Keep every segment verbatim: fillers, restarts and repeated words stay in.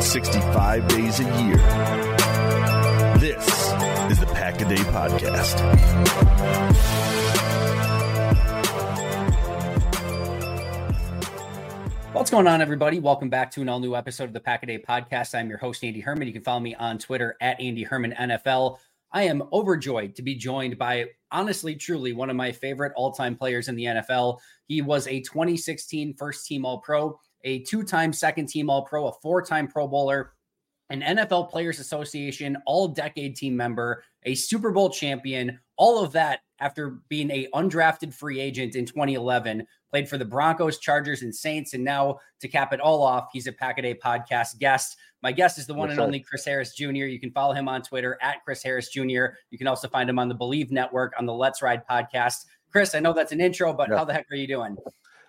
sixty-five days a year. This is the Pack a Day podcast. What's going on, everybody? Welcome back to an all-new episode of the Pack a Day podcast. I'm your host, Andy Herman. You can follow me on Twitter at Andy Herman N F L. I am overjoyed to be joined by, honestly, truly one of my favorite all-time players in the N F L. He was a twenty sixteen first-team All-Pro, a two-time second-team All-Pro, a four-time Pro Bowler, an N F L Players Association All-Decade team member, a Super Bowl champion, all of that after being an undrafted free agent in twenty eleven, played for the Broncos, Chargers, and Saints, and now, to cap it all off, he's a Pack a Day podcast guest. My guest is the one What's and up? only Chris Harris Junior You can follow him on Twitter, at Chris Harris Junior You can also find him on the Believe Network on the Let's Ride podcast. Chris, I know that's an intro, but yeah. How the heck are you doing?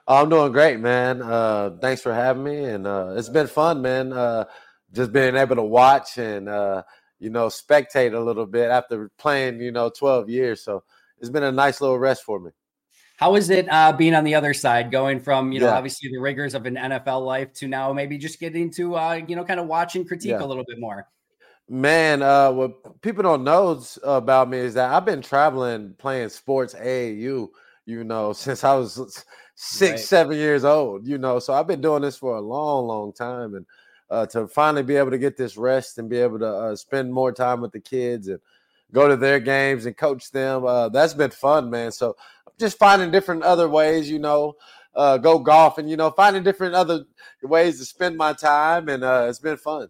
I'm doing great, man. Uh, thanks for having me. And uh, it's been fun, man. Uh, just being able to watch and, uh, you know, spectate a little bit after playing, you know, twelve years. So it's been a nice little rest for me. How is it uh, being on the other side, going from, you know, yeah. obviously the rigors of an N F L life to now maybe just getting to, uh, you know, kind of watch and critique yeah. a little bit more? Man, uh, what people don't know about me is that I've been traveling, playing sports A A U, you know, since I was six, right. seven years old, you know, so I've been doing this for a long, long time. And uh, to finally be able to get this rest and be able to uh, spend more time with the kids and go to their games and coach them, uh, that's been fun, man. So just finding different other ways, you know, uh, go golf and, you know, finding different other ways to spend my time. And uh, it's been fun.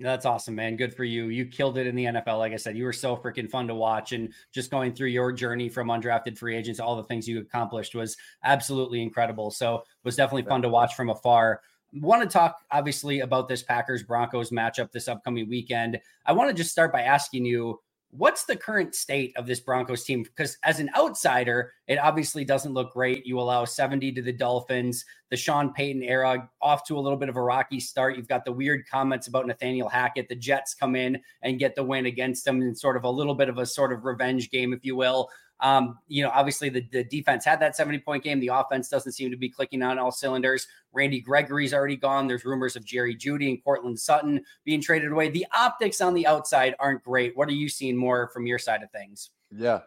That's awesome, man. Good for you. You killed it in the N F L. Like I said, you were so freaking fun to watch, and just going through your journey from undrafted free agents, all the things you accomplished was absolutely incredible. So it was definitely fun to watch from afar. Want to talk obviously about this Packers Broncos matchup this upcoming weekend. I want to just start by asking you, what's the current state of this Broncos team? Because as an outsider, it obviously doesn't look great. You allow seventy to the Dolphins. The Sean Payton era off to a little bit of a rocky start. You've got the weird comments about Nathaniel Hackett. The Jets come in and get the win against them in sort of a little bit of a sort of revenge game, if you will. Um, you know, obviously the, the defense had that seventy point game. The offense doesn't seem to be clicking on all cylinders. Randy Gregory's already gone. There's rumors of Jerry Jeudy and Courtland Sutton being traded away. The optics on the outside aren't great. What are you seeing more from your side of things? Yeah.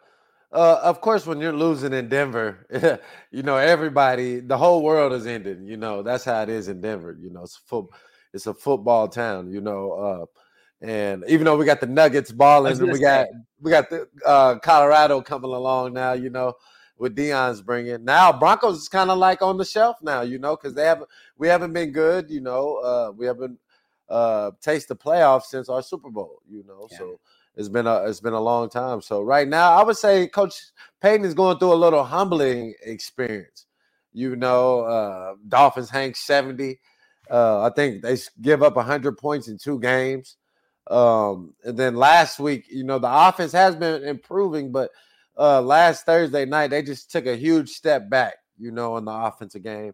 Uh, of course, when you're losing in Denver, you know, everybody, the whole world is ending. You know, that's how it is in Denver. You know, it's a, fo- it's a football town, you know. Uh, and even though we got the Nuggets balling, we got we got the uh, Colorado coming along now, you know, with Deion's bringing. Now Broncos is kind of like on the shelf now, you know, because they haven't we haven't been good. You know, uh, we haven't uh, tasted the playoffs since our Super Bowl, you know, yeah. so. It's been a it's been a long time. So right now, I would say Coach Payton is going through a little humbling experience. You know, uh, Dolphins hang seventy. Uh, I think they give up one hundred points in two games. Um, and then last week, you know, the offense has been improving, but uh, last Thursday night, they just took a huge step back, you know, in the offensive game.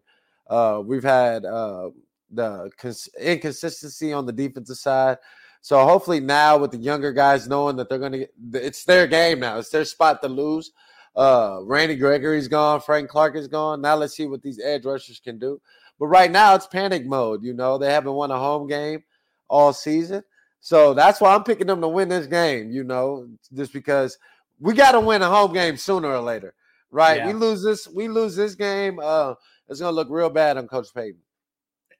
Uh, we've had uh, the cons- inconsistency on the defensive side. So hopefully now with the younger guys knowing that they're going to get – it's their game now. It's their spot to lose. Uh, Randy Gregory's gone. Frank Clark is gone. Now let's see what these edge rushers can do. But right now it's panic mode, you know. They haven't won a home game all season. So that's why I'm picking them to win this game, you know, just because we got to win a home game sooner or later, right? Yeah. We lose this we lose this game, uh, it's going to look real bad on Coach Payton.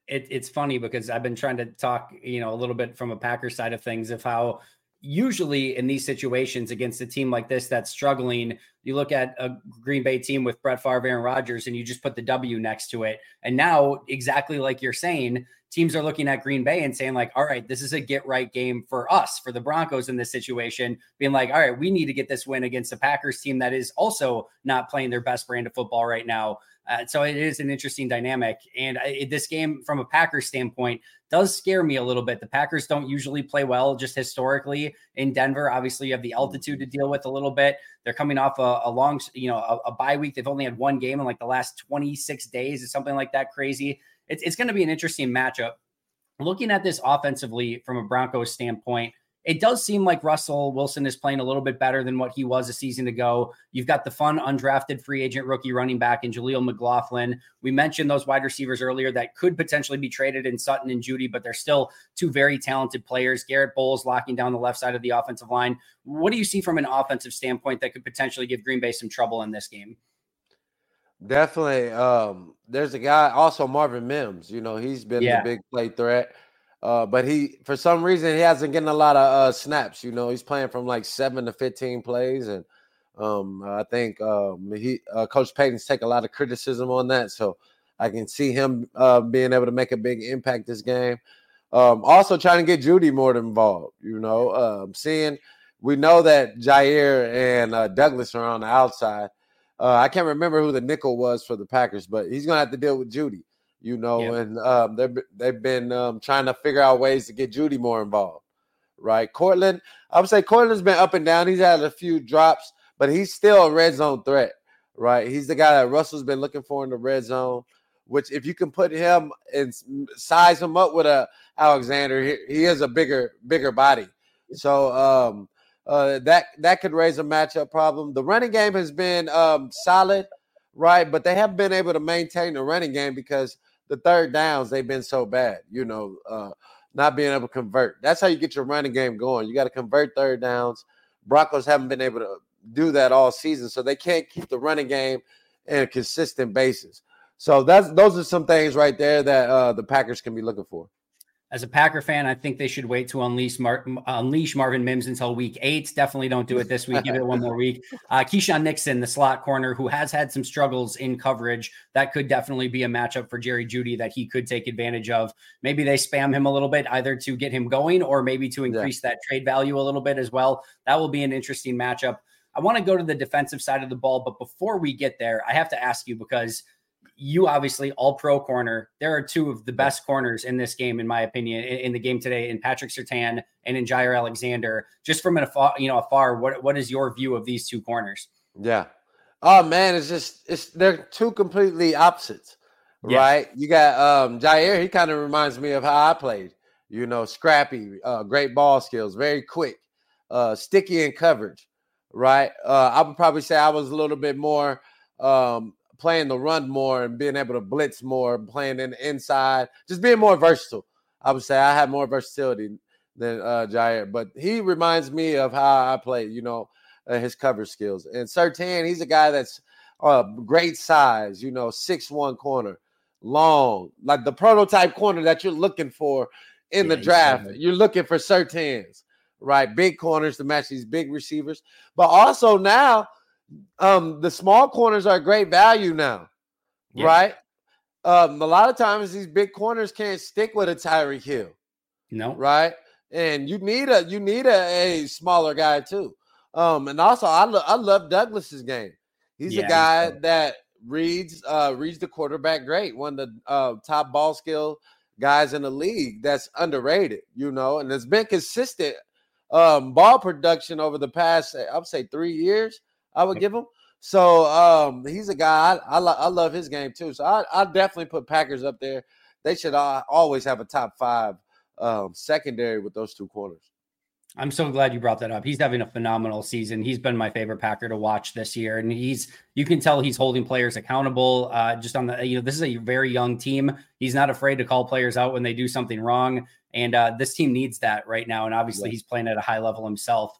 It, it's funny because I've been trying to talk, you know, a little bit from a Packers side of things of how usually in these situations against a team like this that's struggling, you look at a Green Bay team with Brett Favre, Aaron Rodgers, and you just put the W next to it. And now, exactly like you're saying, teams are looking at Green Bay and saying like, all right, this is a get right game for us, for the Broncos in this situation, being like, all right, we need to get this win against the Packers team that is also not playing their best brand of football right now. Uh, so it is an interesting dynamic. And I, this game, from a Packers standpoint, does scare me a little bit. The Packers don't usually play well just historically in Denver. Obviously, you have the altitude to deal with a little bit. They're coming off a, a long, you know, a, a bye week. They've only had one game in like the last twenty-six days or something like that crazy. It's, it's going to be an interesting matchup. Looking at this offensively from a Broncos standpoint, it does seem like Russell Wilson is playing a little bit better than what he was a season ago. You've got the fun, undrafted free agent rookie running back in Jaleel McLaughlin. We mentioned those wide receivers earlier that could potentially be traded in Sutton and Jeudy, but they're still two very talented players. Garrett Bowles locking down the left side of the offensive line. What do you see from an offensive standpoint that could potentially give Green Bay some trouble in this game? Definitely. Um, there's a guy, also Marvin Mims. You know, he's been yeah. the big play threat. Uh, but he, for some reason, he hasn't gotten a lot of uh, snaps. You know, he's playing from like seven to fifteen plays, and um, I think um, he, uh, Coach Payton's taking a lot of criticism on that. So I can see him uh, being able to make a big impact this game. Um, also, trying to get Jeudy more involved. You know, um, seeing we know that Jaire and uh, Douglas are on the outside. Uh, I can't remember who the nickel was for the Packers, but he's gonna have to deal with Jeudy. You know, yeah. and um, they've, they've been um, trying to figure out ways to get Jeudy more involved, right? Courtland, I would say Courtland's been up and down. He's had a few drops, but he's still a red zone threat, right? He's the guy that Russell's been looking for in the red zone, which if you can put him and size him up with a Alexander, he, he is a bigger bigger body. So um, uh, that, that could raise a matchup problem. The running game has been um, solid, right? But they haven't been able to maintain the running game because – the third downs, they've been so bad, you know, uh, not being able to convert. That's how you get your running game going. You got to convert third downs. Broncos haven't been able to do that all season, so they can't keep the running game in a consistent basis. So that's those are some things right there that uh, the Packers can be looking for. As a Packer fan, I think they should wait to unleash Mar- unleash Marvin Mims until week eight. Definitely don't do it this week. Give it one more week. Uh, Keyshawn Nixon, the slot corner, who has had some struggles in coverage, that could definitely be a matchup for Jerry Jeudy that he could take advantage of. Maybe they spam him a little bit, either to get him going or maybe to increase yeah. that trade value a little bit as well. That will be an interesting matchup. I want to go to the defensive side of the ball, but before we get there, I have to ask you because – you obviously all pro corner. There are two of the best corners in this game, in my opinion, in, in the game today, in Patrick Surtain and in Jaire Alexander. Just from an afar, you know, afar, what what is your view of these two corners? Yeah. Oh man, it's just it's they're two completely opposites, yeah. right? You got um Jaire, he kind of reminds me of how I played, you know, scrappy, uh, great ball skills, very quick, uh, sticky in coverage, right? Uh, I would probably say I was a little bit more um playing the run more and being able to blitz more, playing in the inside, just being more versatile. I would say I have more versatility than uh, Jaire, but he reminds me of how I play, you know, uh, his cover skills. And Surtain, he's a guy that's uh, great size, you know, six one corner, long, like the prototype corner that you're looking for in yeah, the draft. You're looking for Surtains, right? Big corners to match these big receivers. But also now, Um, the small corners are great value now, yeah. right? Um, a lot of times these big corners can't stick with a Tyreek Hill, no, right? And you need a you need a, a smaller guy too. Um, and also I lo- I love Douglas's game. He's yeah, a guy he's cool. that Reed's uh, Reed's the quarterback great, one of the uh, top ball skill guys in the league that's underrated, you know, and it's been consistent um, ball production over the past, I would say, three years, I would give him. So um, he's a guy, I, I, lo- I love his game too. So I, I definitely put Packers up there. They should all, always have a top five um, secondary with those two corners. I'm so glad you brought that up. He's having a phenomenal season. He's been my favorite Packer to watch this year. And he's, you can tell he's holding players accountable uh, just on the, you know, this is a very young team. He's not afraid to call players out when they do something wrong. And uh, this team needs that right now. And obviously yeah. he's playing at a high level himself.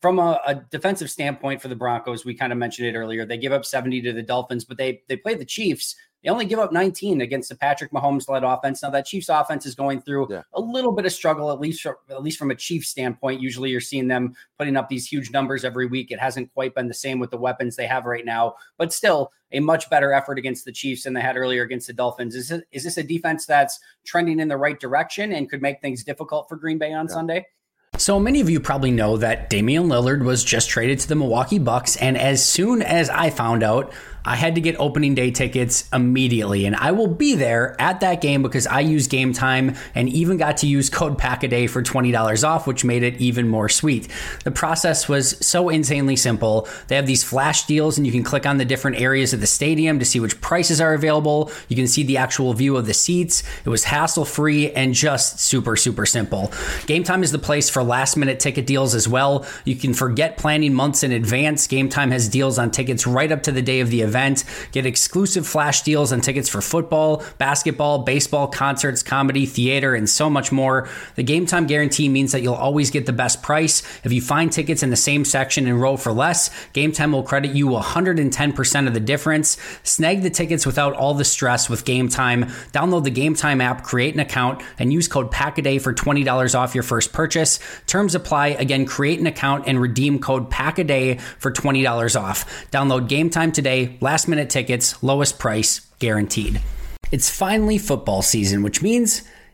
From a, a defensive standpoint for the Broncos, we kind of mentioned it earlier. They give up seventy to the Dolphins, but they, they play the Chiefs. They only give up nineteen against the Patrick Mahomes-led offense. Now, that Chiefs offense is going through yeah. a little bit of struggle, at least at least from a Chiefs standpoint. Usually you're seeing them putting up these huge numbers every week. It hasn't quite been the same with the weapons they have right now, but still a much better effort against the Chiefs than they had earlier against the Dolphins. Is this, is this a defense that's trending in the right direction and could make things difficult for Green Bay on yeah. Sunday? So many of you probably know that Damian Lillard was just traded to the Milwaukee Bucks, and as soon as I found out, I had to get opening day tickets immediately, and I will be there at that game because I use Game Time and even got to use code Pack a Day for twenty dollars off, which made it even more sweet. The process was so insanely simple. They have these flash deals, and you can click on the different areas of the stadium to see which prices are available. You can see the actual view of the seats. It was hassle-free and just super, super simple. Game Time is the place for last-minute ticket deals as well. You can forget planning months in advance. Game Time has deals on tickets right up to the day of the event. Get exclusive flash deals on tickets for football, basketball, baseball, concerts, comedy, theater, and so much more. The Game Time guarantee means that you'll always get the best price. If you find tickets in the same section and row for less, Game Time will credit you one hundred ten percent of the difference. Snag the tickets without all the stress with Game Time. Download the Game Time app, create an account, and use code PACKADAY for twenty dollars off your first purchase. Terms apply. Again, create an account and redeem code PACKADAY for twenty dollars off. Download Game Time today. Last minute tickets, lowest price, guaranteed. It's finally football season, which means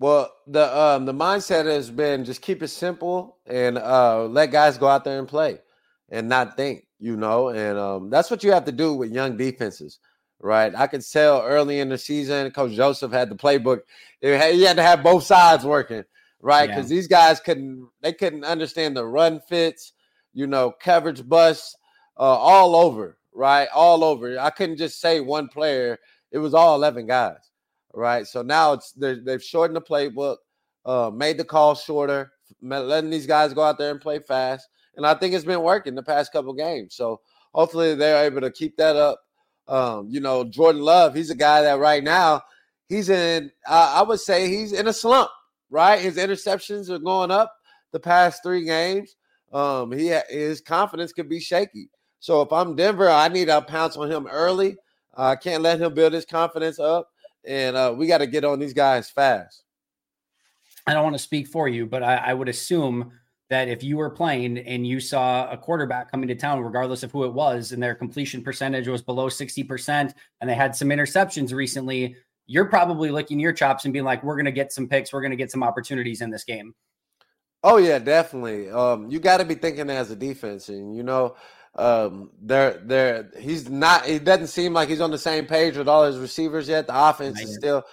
Well, the um, the mindset has been just keep it simple and uh, let guys go out there and play and not think, you know. And um, that's what you have to do with young defenses, right? I could tell early in the season, Coach Joseph had the playbook. It had, he had to have both sides working, right? Because yeah. these guys couldn't they couldn't understand the run fits, you know, coverage busts, uh, all over, right? All over. I couldn't just say one player. It was all eleven guys. Right. So now it's they've shortened the playbook, uh, made the call shorter, letting these guys go out there and play fast. And I think it's been working the past couple games. So hopefully they're able to keep that up. Um, you know, Jordan Love, he's a guy that right now he's in, uh, I would say he's in a slump, right? His interceptions are going up the past three games. Um, he his confidence could be shaky. So if I'm Denver, I need to pounce on him early. I uh, can't let him build his confidence up. And uh, we got to get on these guys fast. I don't want to speak for you, but I, I would assume that if you were playing and you saw a quarterback coming to town, regardless of who it was, and their completion percentage was below sixty percent, and they had some interceptions recently, you're probably licking your chops and being like, we're going to get some picks. We're going to get some opportunities in this game. Oh, yeah, definitely. Um, you got to be thinking as a defense. And, you know, Um, they're they're he's not. He doesn't seem like he's on the same page with all his receivers yet. The offense is still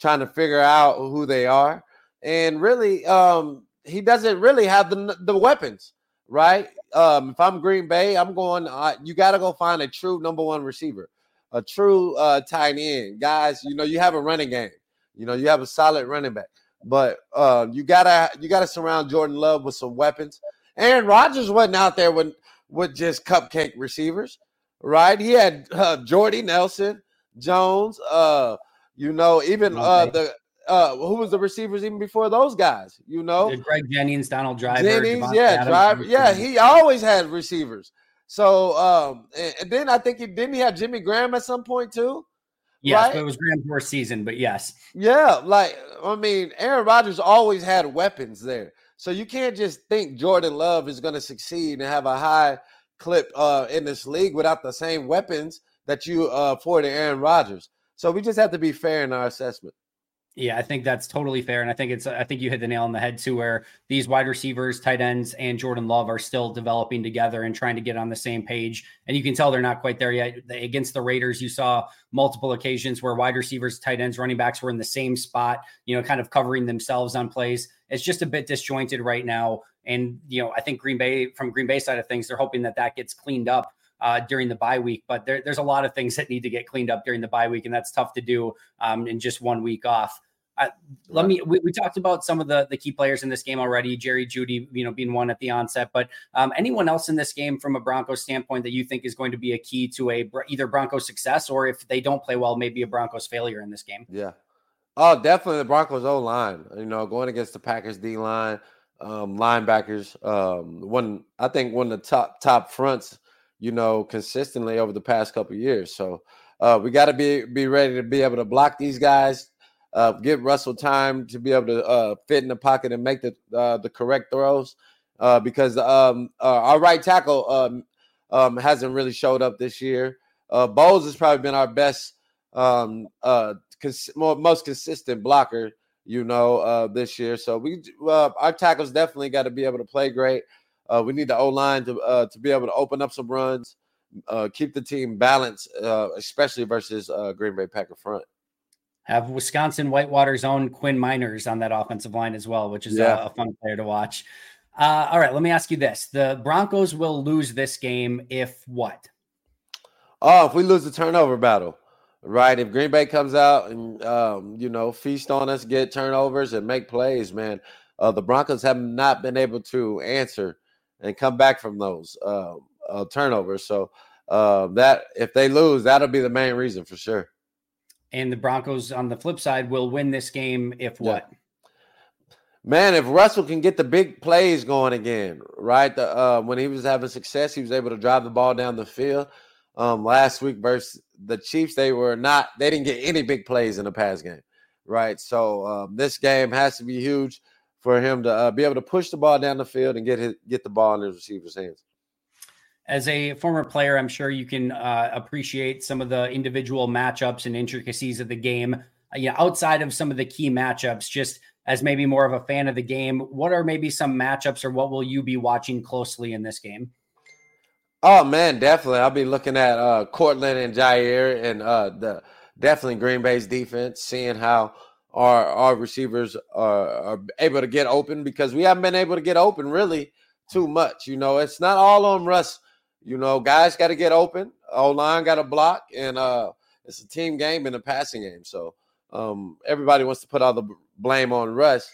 trying to figure out who they are, and really, um, he doesn't really have the the weapons, right? Um, if I'm Green Bay, I'm going. Uh, you got to go find a true number one receiver, a true uh, tight end, guys. You know, you have a running game. You know, you have a solid running back, but uh, you gotta you gotta surround Jordan Love with some weapons. Aaron Rodgers wasn't out there with. with just cupcake receivers, right? He had uh, Jordy Nelson, Jones, uh, you know, even uh, the uh, who was the receivers even before those guys, you know? Greg Jennings, Donald Driver. Jennings, Devontae yeah, Adams, Driver, yeah, he always had receivers. So um, and, and then I think he didn't he have Jimmy Graham at some point too? Yes, right? But it was Graham's first season, but yes. Yeah, like, I mean, Aaron Rodgers always had weapons there. So you can't just think Jordan Love is going to succeed and have a high clip uh, in this league without the same weapons that you uh, afford to Aaron Rodgers. So we just have to be fair in our assessment. Yeah, I think that's totally fair. And I think it's, I think you hit the nail on the head too, where these wide receivers, tight ends, and Jordan Love are still developing together and trying to get on the same page. And you can tell they're not quite there yet. Against the Raiders, you saw multiple occasions where wide receivers, tight ends, running backs were in the same spot, you know, kind of covering themselves on plays. It's just a bit disjointed right now. And, you know, I think Green Bay, from Green Bay side of things, they're hoping that that gets cleaned up Uh, during the bye week, but there, there's a lot of things that need to get cleaned up during the bye week, and that's tough to do um, in just one week off. I, let me. We, we talked about some of the, the key players in this game already. Jerry Jeudy, you know, being one at the onset, but um, anyone else in this game from a Broncos standpoint that you think is going to be a key to a either Broncos success or if they don't play well, maybe a Broncos failure in this game? Yeah. Oh, definitely the Broncos O line. You know, going against the Packers D line, um, linebackers. Um, one, I think one of the top top fronts. You know, consistently over the past couple of years. So uh, we got to be be ready to be able to block these guys, uh, give Russell time to be able to uh, fit in the pocket and make the uh, the correct throws uh, because um, uh, our right tackle um, um, hasn't really showed up this year. Uh, Bowles has probably been our best, um, uh, cons- more, most consistent blocker, you know, uh, this year. So we uh, our tackles definitely got to be able to play great. Uh, we need the O-line to uh, to be able to open up some runs, uh, keep the team balanced, uh, especially versus uh, Green Bay Packer front. Have Wisconsin Whitewater's own Quinn Miners on that offensive line as well, which is yeah. a, a fun player to watch. Uh, all right, let me ask you this. The Broncos will lose this game if what? Oh, if we lose the turnover battle, right? If Green Bay comes out and, um, you know, feast on us, get turnovers and make plays, man, uh, the Broncos have not been able to answer and come back from those uh, uh, turnovers. So uh, that if they lose, that'll be the main reason for sure. And the Broncos, on the flip side, will win this game if what? Yeah. Man, if Russell can get the big plays going again, right? The, uh, when he was having success, he was able to drive the ball down the field. Um, last week versus the Chiefs, they were not. They didn't get any big plays in the pass game, right? So um, this game has to be huge for him to uh, be able to push the ball down the field and get his, get the ball in his receiver's hands. As a former player, I'm sure you can uh, appreciate some of the individual matchups and intricacies of the game. Uh, you know, outside of some of the key matchups, just as maybe more of a fan of the game, what are maybe some matchups or what will you be watching closely in this game? Oh, man, definitely. I'll be looking at uh, Courtland and Jaire and uh, the definitely Green Bay's defense, seeing how – Our, our receivers are, are able to get open because we haven't been able to get open really too much. You know, it's not all on Russ. You know, guys got to get open. O-line got to block. And uh, it's a team game and a passing game. So um, everybody wants to put all the blame on Russ.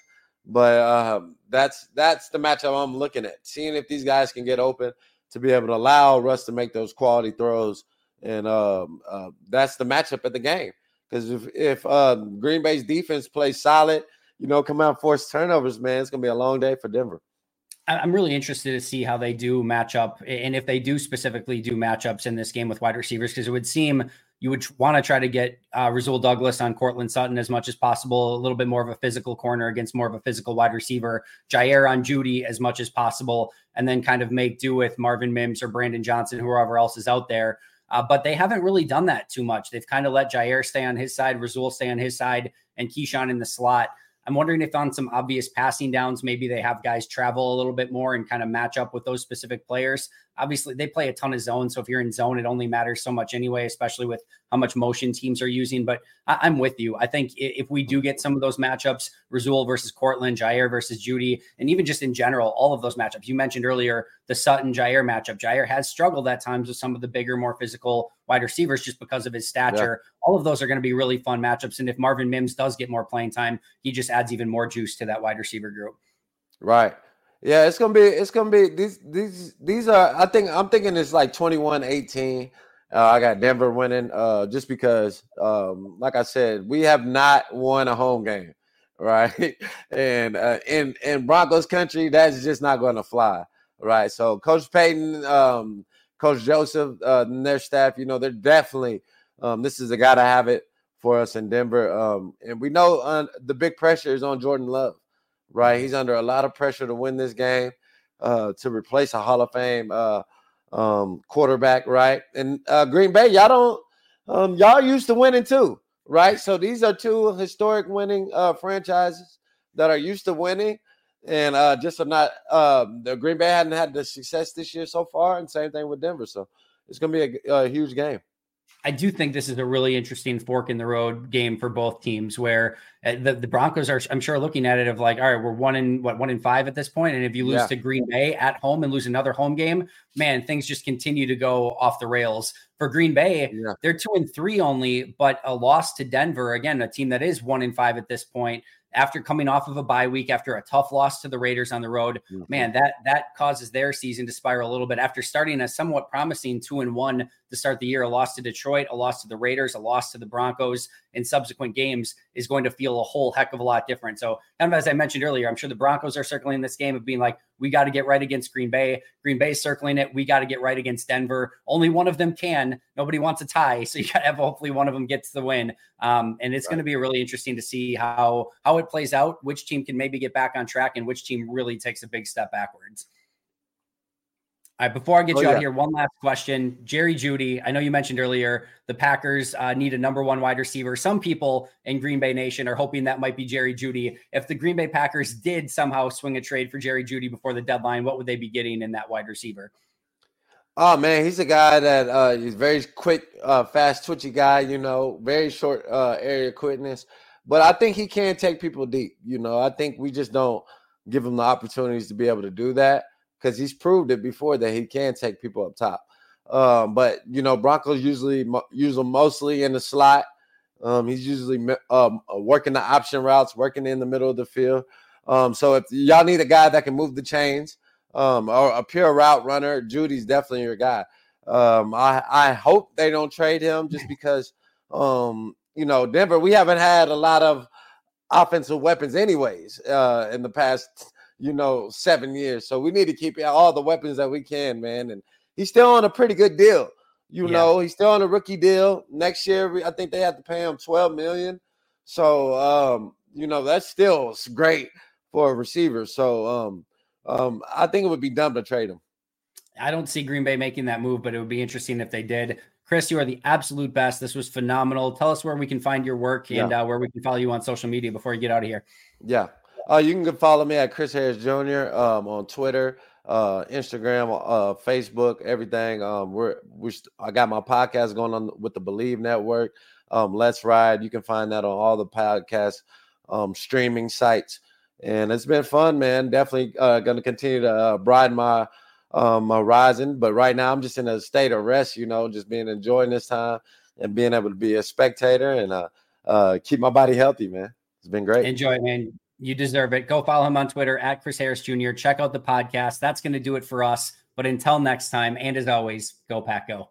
But uh, that's that's the matchup I'm looking at, seeing if these guys can get open to be able to allow Russ to make those quality throws. And um, uh, that's the matchup at the game. Because if, if uh, Green Bay's defense plays solid, you know, come out and force turnovers, man, it's going to be a long day for Denver. I'm really interested to see how they do match up and if they do specifically do matchups in this game with wide receivers, because it would seem you would want to try to get uh, Rasul Douglas on Courtland Sutton as much as possible, a little bit more of a physical corner against more of a physical wide receiver, Jaire on Jeudy as much as possible, and then kind of make do with Marvin Mims or Brandon Johnson, whoever else is out there. Uh, but they haven't really done that too much. They've kind of let Jaire stay on his side, Rasul stay on his side, and Keyshawn in the slot. I'm wondering if on some obvious passing downs, maybe they have guys travel a little bit more and kind of match up with those specific players. Obviously, they play a ton of zone. So if you're in zone, it only matters so much anyway, especially with how much motion teams are using. But I- I'm with you. I think if we do get some of those matchups, Rasul versus Courtland, Jaire versus Jeudy, and even just in general, all of those matchups. You mentioned earlier the Sutton-Jaire matchup. Jaire has struggled at times with some of the bigger, more physical wide receivers just because of his stature. Yeah. All of those are going to be really fun matchups. And if Marvin Mims does get more playing time, he just adds even more juice to that wide receiver group. Right. Yeah, it's gonna be it's gonna be these these these are I think I'm thinking it's like twenty-one eighteen. Uh, I got Denver winning uh, just because, um, like I said, we have not won a home game, right? And uh, in in Broncos country, that's just not going to fly, right? So Coach Payton, um, Coach Joseph, uh, and their staff, you know, they're definitely um, this is a guy to have it for us in Denver, um, and we know uh, the big pressure is on Jordan Love. Right, he's under a lot of pressure to win this game, uh, to replace a Hall of Fame uh, um, quarterback. Right, and uh, Green Bay, y'all don't, um, y'all used to winning too, right? So these are two historic winning uh, franchises that are used to winning, and uh, just are not. Uh, the Green Bay hadn't had the success this year so far, and same thing with Denver. So it's gonna be a, a huge game. I do think this is a really interesting fork in the road game for both teams where the, the Broncos are, I'm sure, looking at it of like, all right, we're one in what, one in five at this point. And if you lose yeah. to Green Bay at home and lose another home game, man, things just continue to go off the rails for Green Bay. Yeah. They're two and three only, but a loss to Denver, again, a team that is one in five at this point, after coming off of a bye week, after a tough loss to the Raiders on the road, mm-hmm. man, that that causes their season to spiral a little bit. After starting a somewhat promising two and one to start the year, a loss to Detroit, a loss to the Raiders, a loss to the Broncos in subsequent games is going to feel a whole heck of a lot different. So kind of as I mentioned earlier, I'm sure the Broncos are circling this game of being like, we got to get right against Green Bay. Green Bay's circling it. We got to get right against Denver. Only one of them can. Nobody wants a tie. So you got to have hopefully one of them gets the win. Um, and it's right. going to be really interesting to see how, how it plays out, which team can maybe get back on track and which team really takes a big step backwards. All right, before I get oh, you yeah. out of here, one last question. Jerry Jeudy, I know you mentioned earlier the Packers uh, need a number one wide receiver. Some people in Green Bay Nation are hoping that might be Jerry Jeudy. If the Green Bay Packers did somehow swing a trade for Jerry Jeudy before the deadline, what would they be getting in that wide receiver? Oh, man, he's a guy that uh, is very quick, uh, fast, twitchy guy, you know, very short uh, area quickness. But I think he can take people deep, you know. I think we just don't give him the opportunities to be able to do that, because he's proved it before that he can take people up top. Um, but, you know, Broncos usually mo- use him mostly in the slot. Um, he's usually um, working the option routes, working in the middle of the field. Um, so if y'all need a guy that can move the chains um, or a pure route runner, Judy's definitely your guy. Um, I, I hope they don't trade him just because, um, you know, Denver, we haven't had a lot of offensive weapons anyways uh, in the past – you know, seven years. So we need to keep all the weapons that we can, man. And he's still on a pretty good deal. You yeah. know, he's still on a rookie deal. Next year, I think they have to pay him twelve million dollars. So, um, you know, that's still great for a receiver. So um, um, I think it would be dumb to trade him. I don't see Green Bay making that move, but it would be interesting if they did. Chris, you are the absolute best. This was phenomenal. Tell us where we can find your work and yeah. uh, where we can follow you on social media before you get out of here. Yeah. Uh, you can follow me at Chris Harris Junior Um, on Twitter, uh, Instagram, uh, Facebook, everything. Um, we're, we're st- I got my podcast going on with the Believe Network. Um, Let's Ride. You can find that on all the podcast um, streaming sites. And it's been fun, man. Definitely uh, going to continue to uh, broaden my um, my horizon. But right now I'm just in a state of rest, you know, just being enjoying this time and being able to be a spectator and uh, uh, keep my body healthy, man. It's been great. Enjoy, man. You deserve it. Go follow him on Twitter at Chris Harris Junior Check out the podcast. That's going to do it for us. But until next time, and as always, go Pack Go.